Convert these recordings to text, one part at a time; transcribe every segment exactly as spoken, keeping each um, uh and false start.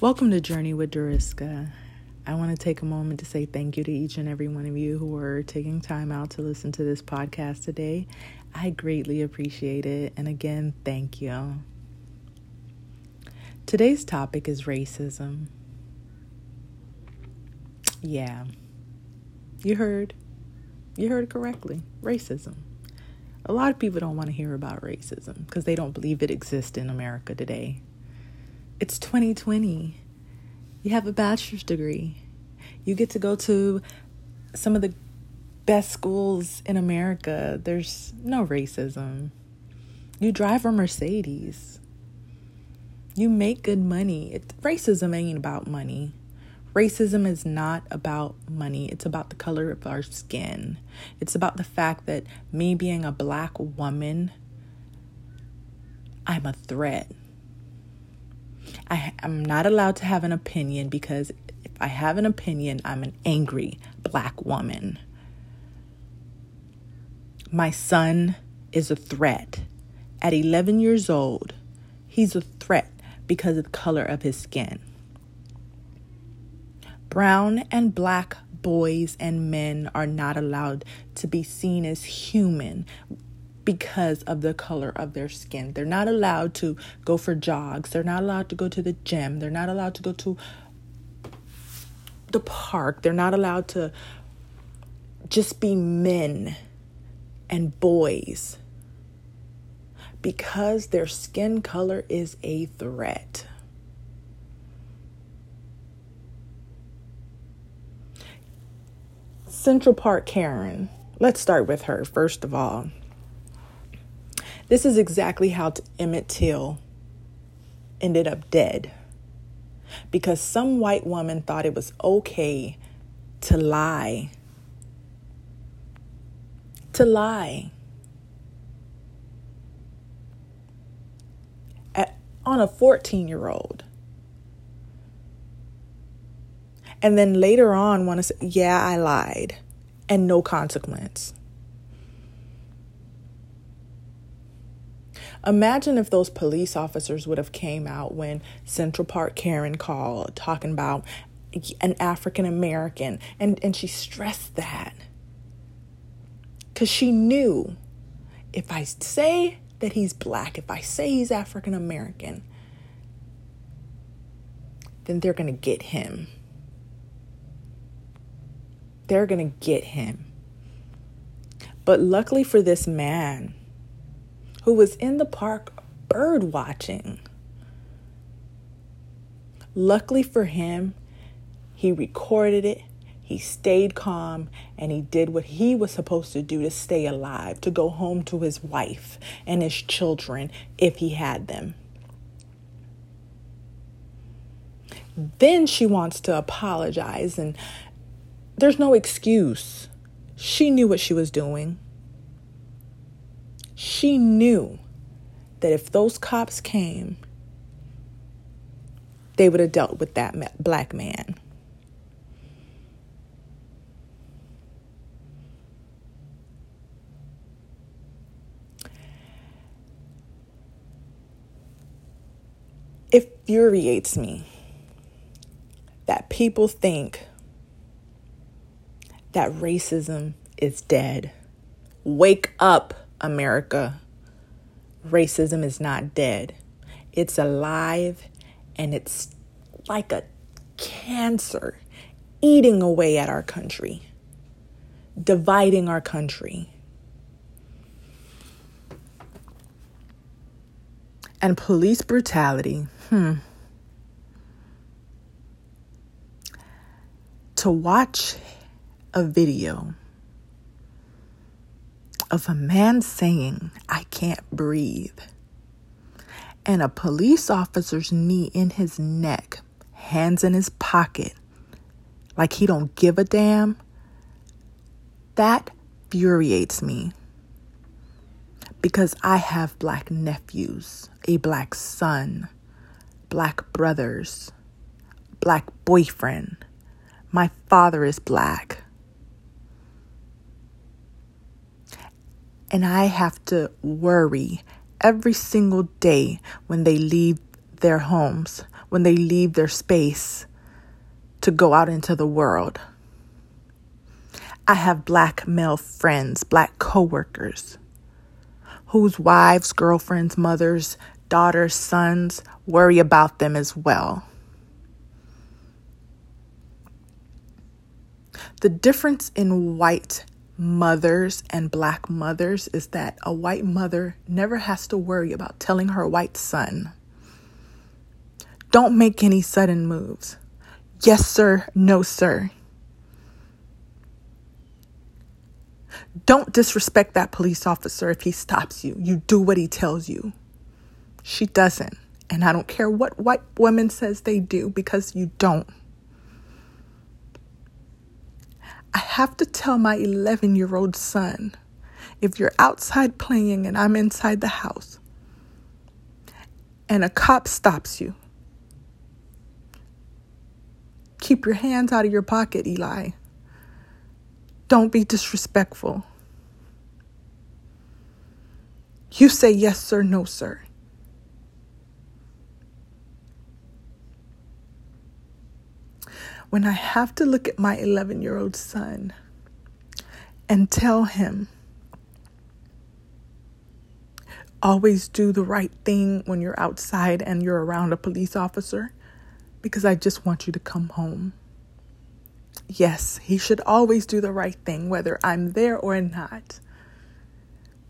Welcome to Journey with Duriska. I want to take a moment to say thank you to each and every one of you who are taking time out to listen to this podcast today. I greatly appreciate it. And again, thank you. Today's topic is racism. Yeah, you heard. You heard correctly. Racism. A lot of people don't want to hear about racism because they don't believe it exists in America today. It's twenty twenty. You have a bachelor's degree. You get to go to some of the best schools in America. There's no racism. You drive a Mercedes. You make good money. It, racism ain't about money. Racism is not about money. It's about the color of our skin. It's about the fact that me being a black woman, I'm a threat. I, I'm not allowed to have an opinion because if I have an opinion, I'm an angry black woman. My son is a threat. At eleven years old, he's a threat because of the color of his skin. Brown and black boys and men are not allowed to be seen as human because of the color of their skin. They're not allowed to go for jogs. They're not allowed to go to the gym. They're not allowed to go to the park. They're not allowed to just be men and boys because their skin color is a threat. Central Park Karen. Let's start with her, first of all. This is exactly how Emmett Till ended up dead, because some white woman thought it was okay to lie, to lie at, on a fourteen-year-old. And then later on want to say, yeah, I lied, and no consequence. Imagine if those police officers would have came out when Central Park Karen called talking about an African American. And, and she stressed that because she knew, if I say that he's black, if I say he's African American, then they're going to get him. They're going to get him. But luckily for this man, who was in the park bird watching. Luckily for him, he recorded it, he stayed calm, and he did what he was supposed to do to stay alive, to go home to his wife and his children if he had them. Then she wants to apologize, and there's no excuse. She knew what she was doing. She knew that if those cops came, they would have dealt with that black man. It infuriates me that people think that racism is dead. Wake up, America. Racism is not dead. It's alive, and it's like a cancer eating away at our country, dividing our country. And police brutality. Hmm. To watch a video of a man saying, "I can't breathe," and a police officer's knee in his neck, hands in his pocket, like he don't give a damn, that infuriates me. Because I have black nephews, a black son, black brothers, black boyfriend. My father is black. And I have to worry every single day when they leave their homes, when they leave their space to go out into the world. I have black male friends, black coworkers, whose wives, girlfriends, mothers, daughters, sons worry about them as well. The difference in white mothers and black mothers is that a white mother never has to worry about telling her white son, don't make any sudden moves. Yes, sir. No, sir. Don't disrespect that police officer if he stops you. You do what he tells you. She doesn't. And I don't care what white woman says they do, because you don't. I have to tell my eleven-year-old son, if you're outside playing and I'm inside the house and a cop stops you, keep your hands out of your pocket, Eli. Don't be disrespectful. You say yes, sir, no, sir. When I have to look at my eleven-year-old son and tell him, always do the right thing when you're outside and you're around a police officer, because I just want you to come home. Yes, he should always do the right thing, whether I'm there or not.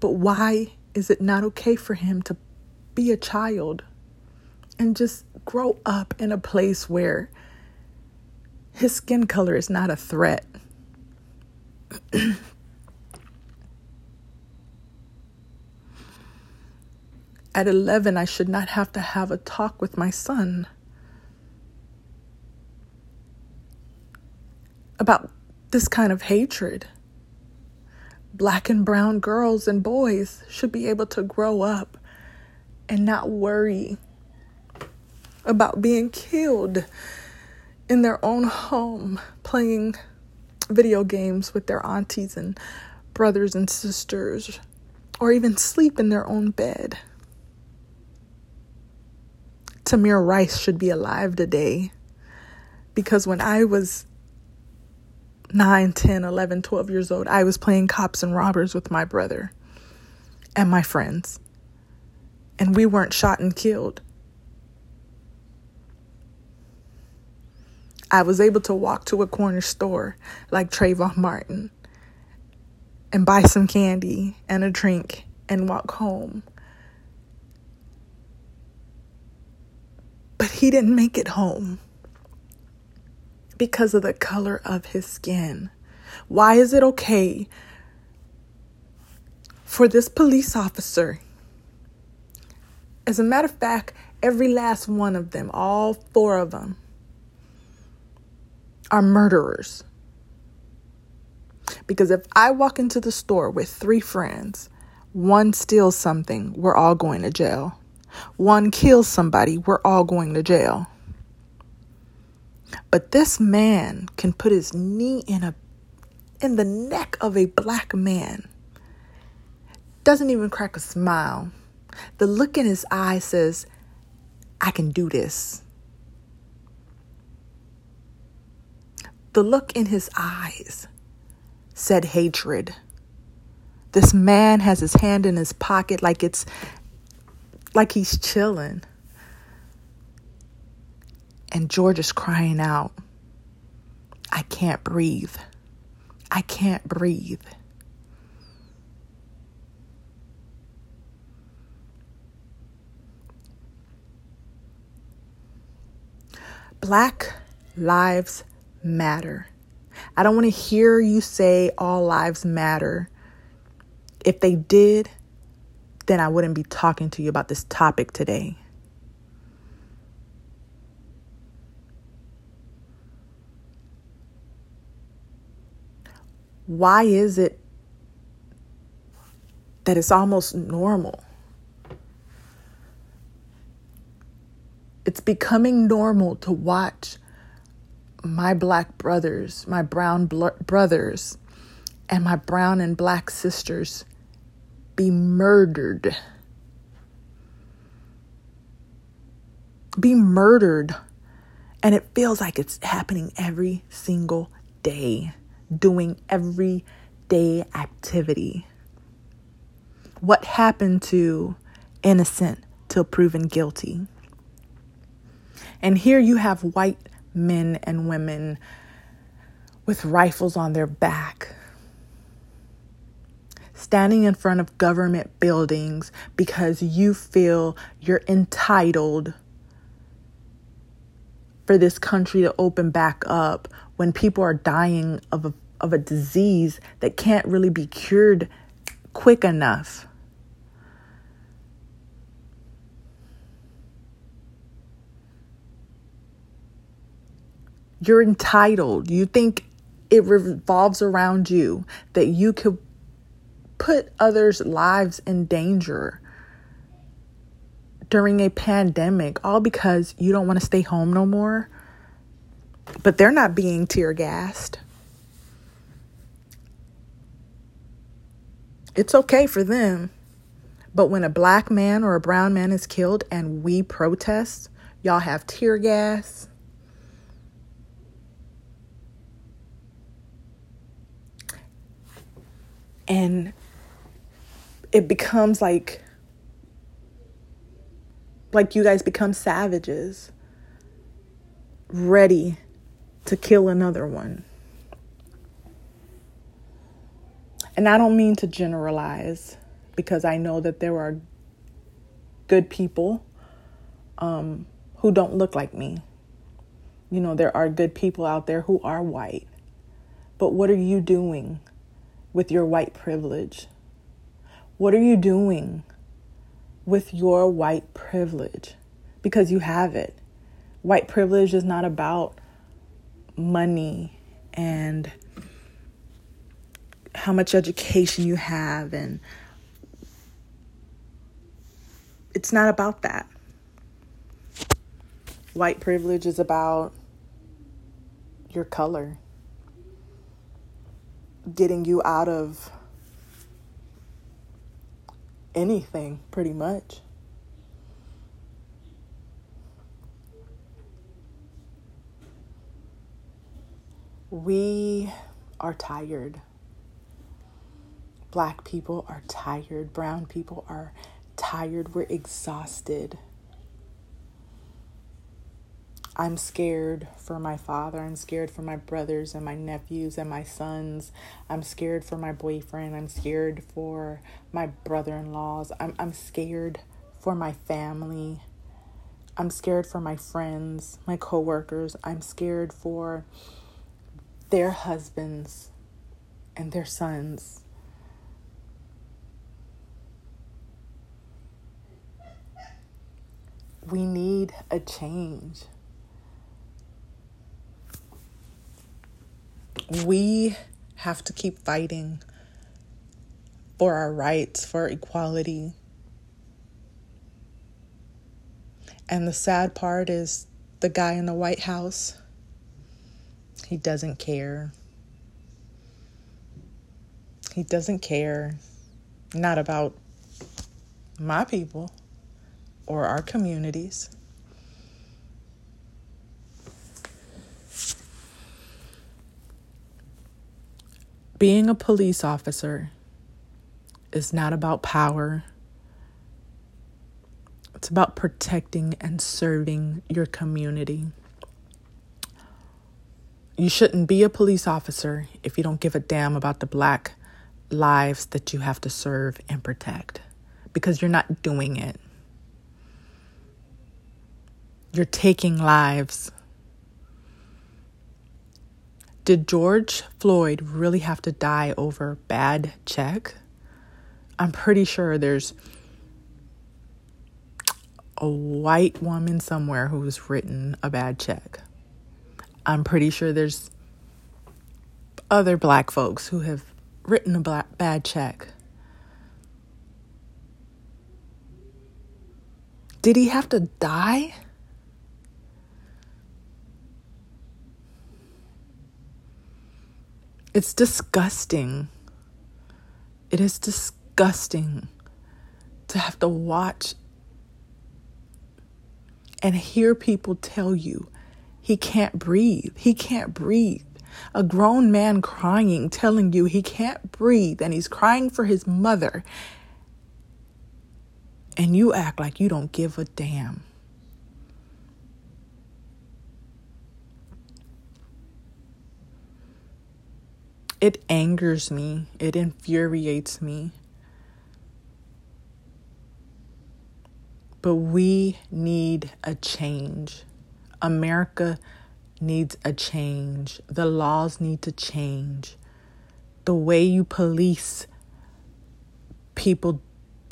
But why is it not okay for him to be a child and just grow up in a place where his skin color is not a threat? At eleven, I should not have to have a talk with my son about this kind of hatred. Black and brown girls and boys should be able to grow up and not worry about being killed in their own home, playing video games with their aunties and brothers and sisters, or even sleep in their own bed. Tamir Rice should be alive today, because when I was nine, ten, eleven, twelve years old, I was playing cops and robbers with my brother and my friends, and we weren't shot and killed. I was able to walk to a corner store like Trayvon Martin and buy some candy and a drink and walk home. But he didn't make it home because of the color of his skin. Why is it okay for this police officer? As a matter of fact, every last one of them, all four of them, are murderers. Because if I walk into the store with three friends, one steals something, we're all going to jail. One kills somebody, we're all going to jail. But this man can put his knee in a in the neck of a black man. Doesn't even crack a smile. The look in his eye says, I can do this. The look in his eyes said hatred. This man has his hand in his pocket like it's like he's chilling. And George is crying out, I can't breathe. I can't breathe. Black lives matter. I don't want to hear you say all lives matter. If they did, then I wouldn't be talking to you about this topic today. Why is it that it's almost normal? It's becoming normal to watch my black brothers, my brown bl- brothers, and my brown and black sisters be murdered. be murdered. And it feels like it's happening every single day, doing everyday activity. What happened to innocent till proven guilty? And here you have white men and women with rifles on their back, standing in front of government buildings because you feel you're entitled for this country to open back up when people are dying of a, of a disease that can't really be cured quick enough. You're entitled. You think it revolves around you, that you could put others' lives in danger during a pandemic, all because you don't want to stay home no more. But they're not being tear gassed. It's okay for them. But when a black man or a brown man is killed and we protest, y'all have tear gas. And it becomes like, like you guys become savages, ready to kill another one. And I don't mean to generalize, because I know that there are good people um, who don't look like me. You know, there are good people out there who are white. But what are you doing with your white privilege? What are you doing with your white privilege? Because you have it. White privilege is not about money and how much education you have, and it's not about that. White privilege is about your color, getting you out of anything, pretty much. We are tired. Black people are tired. Brown people are tired. We're exhausted. I'm scared for my father. I'm scared for my brothers and my nephews and my sons. I'm scared for my boyfriend. I'm scared for my brother-in-laws. I'm I'm scared for my family. I'm scared for my friends, my coworkers. I'm scared for their husbands and their sons. We need a change. We have to keep fighting for our rights, for equality. And the sad part is the guy in the White House, he doesn't care. He doesn't care. Not about my people or our communities. Being a police officer is not about power. It's about protecting and serving your community. You shouldn't be a police officer if you don't give a damn about the black lives that you have to serve and protect, because you're not doing it. You're taking lives. Did George Floyd really have to die over bad check? I'm pretty sure there's a white woman somewhere who's written a bad check. I'm pretty sure there's other black folks who have written a black, bad check. Did he have to die? It's disgusting. It is disgusting to have to watch and hear people tell you, he can't breathe, he can't breathe. A grown man crying, telling you he can't breathe, and he's crying for his mother. And you act like you don't give a damn. It angers me. It infuriates me. But we need a change. America needs a change. The laws need to change. The way you police people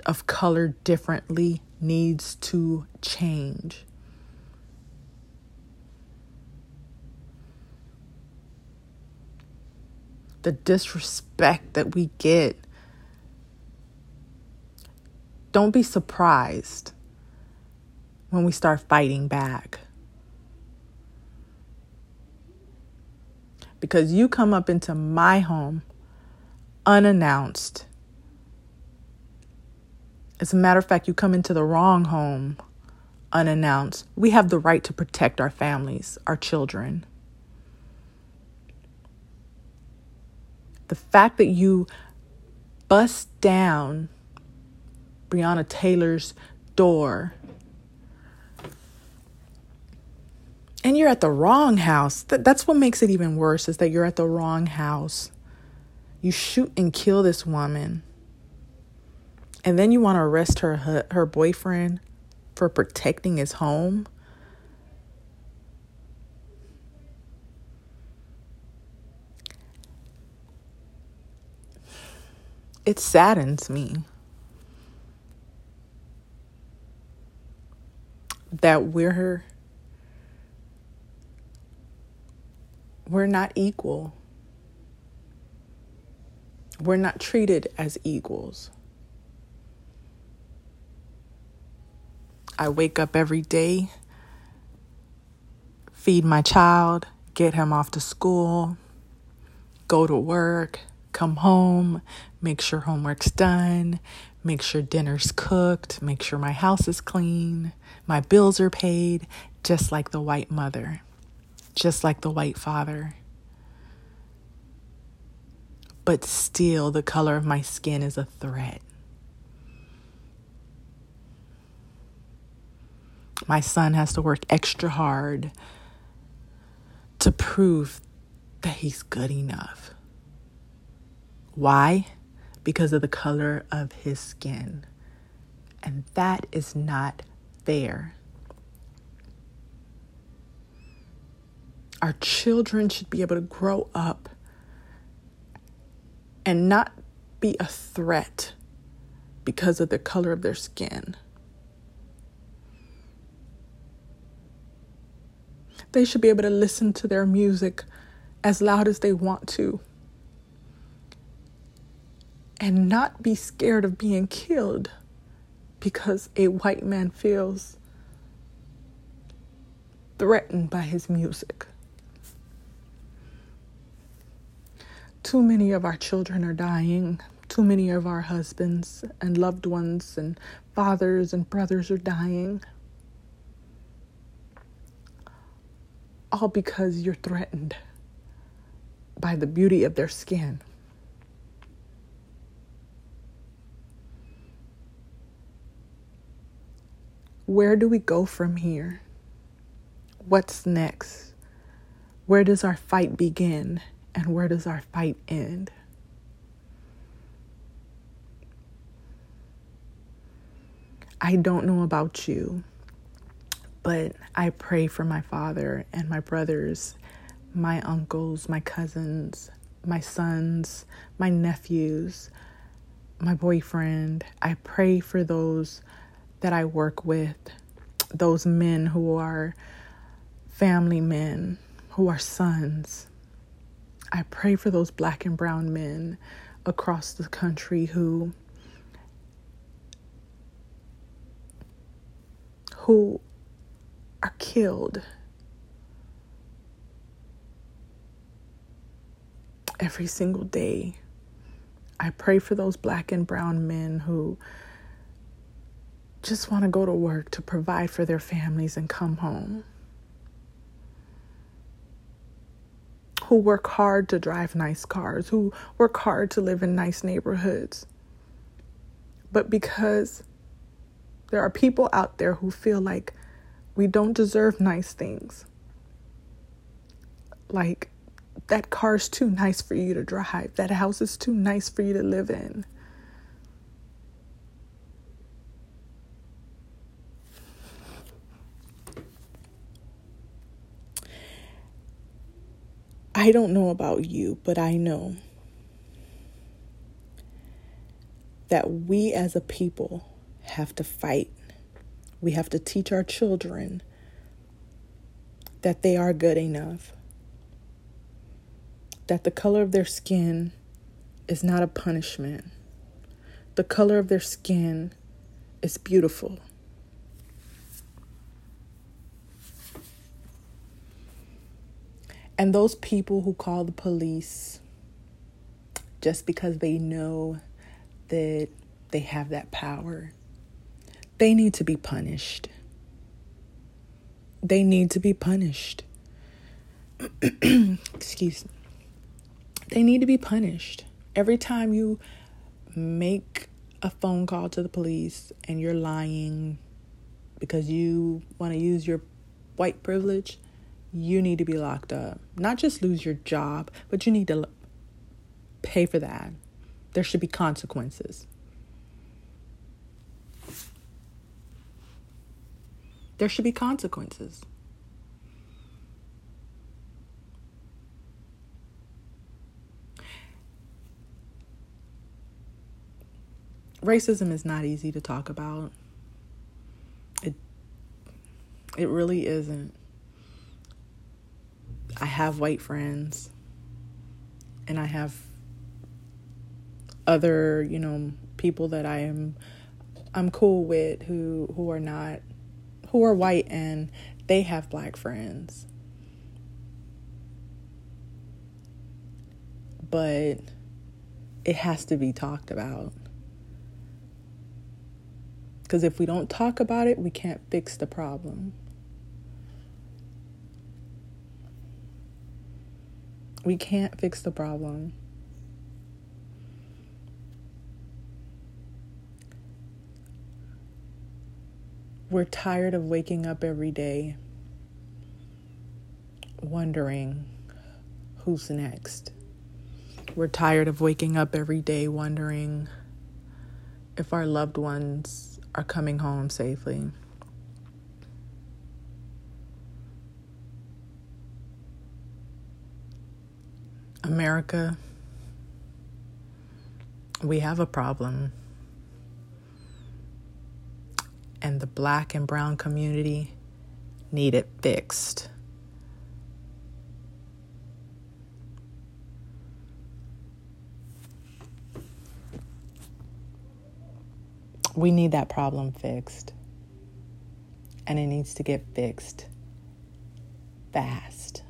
of color differently needs to change. The disrespect that we get. Don't be surprised when we start fighting back. Because you come up into my home unannounced. As a matter of fact, you come into the wrong home unannounced. We have the right to protect our families, our children. The fact that you bust down Breonna Taylor's door and you're at the wrong house. That, that's what makes it even worse, is that you're at the wrong house. You shoot and kill this woman. And then you want to arrest her, her, her boyfriend for protecting his home. It saddens me that we're we're not equal. We're not treated as equals. I wake up every day, feed my child, get him off to school, go to work, come home, make sure homework's done, make sure dinner's cooked, make sure my house is clean, my bills are paid, just like the white mother, just like the white father. But still, the color of my skin is a threat. My son has to work extra hard to prove that he's good enough. Why? Because of the color of his skin. And that is not fair. Our children should be able to grow up and not be a threat because of the color of their skin. They should be able to listen to their music as loud as they want to. And not be scared of being killed because a white man feels threatened by his music. Too many of our children are dying. Too many of our husbands and loved ones and fathers and brothers are dying. All because you're threatened by the beauty of their skin. Where do we go from here? What's next? Where does our fight begin and where does our fight end? I don't know about you, but I pray for my father and my brothers, my uncles, my cousins, my sons, my nephews, my boyfriend. I pray for those that I work with, those men who are family men, who are sons. I pray for those black and brown men across the country who, who are killed every single day. I pray for those black and brown men who just want to go to work to provide for their families and come home, who work hard to drive nice cars, who work hard to live in nice neighborhoods. But because there are people out there who feel like we don't deserve nice things, like that car's too nice for you to drive, that house is too nice for you to live in. I don't know about you, but I know that we as a people have to fight. We have to teach our children that they are good enough, that the color of their skin is not a punishment. The color of their skin is beautiful. And those people who call the police just because they know that they have that power, they need to be punished. They need to be punished. Excuse me. They need to be punished. Every time you make a phone call to the police and you're lying because you want to use your white privilege, you need to be locked up. Not just lose your job, but you need to l- pay for that. There should be consequences. There should be consequences. Racism is not easy to talk about. It, it really isn't. I have white friends and I have other, you know, people that I am, I'm cool with who, who are not, who are white, and they have black friends. But it has to be talked about. Because if we don't talk about it, we can't fix the problem. We can't fix the problem. We're tired of waking up every day wondering who's next. We're tired of waking up every day wondering if our loved ones are coming home safely. America, we have a problem. And the black and brown community need it fixed. We need that problem fixed. And it needs to get fixed fast.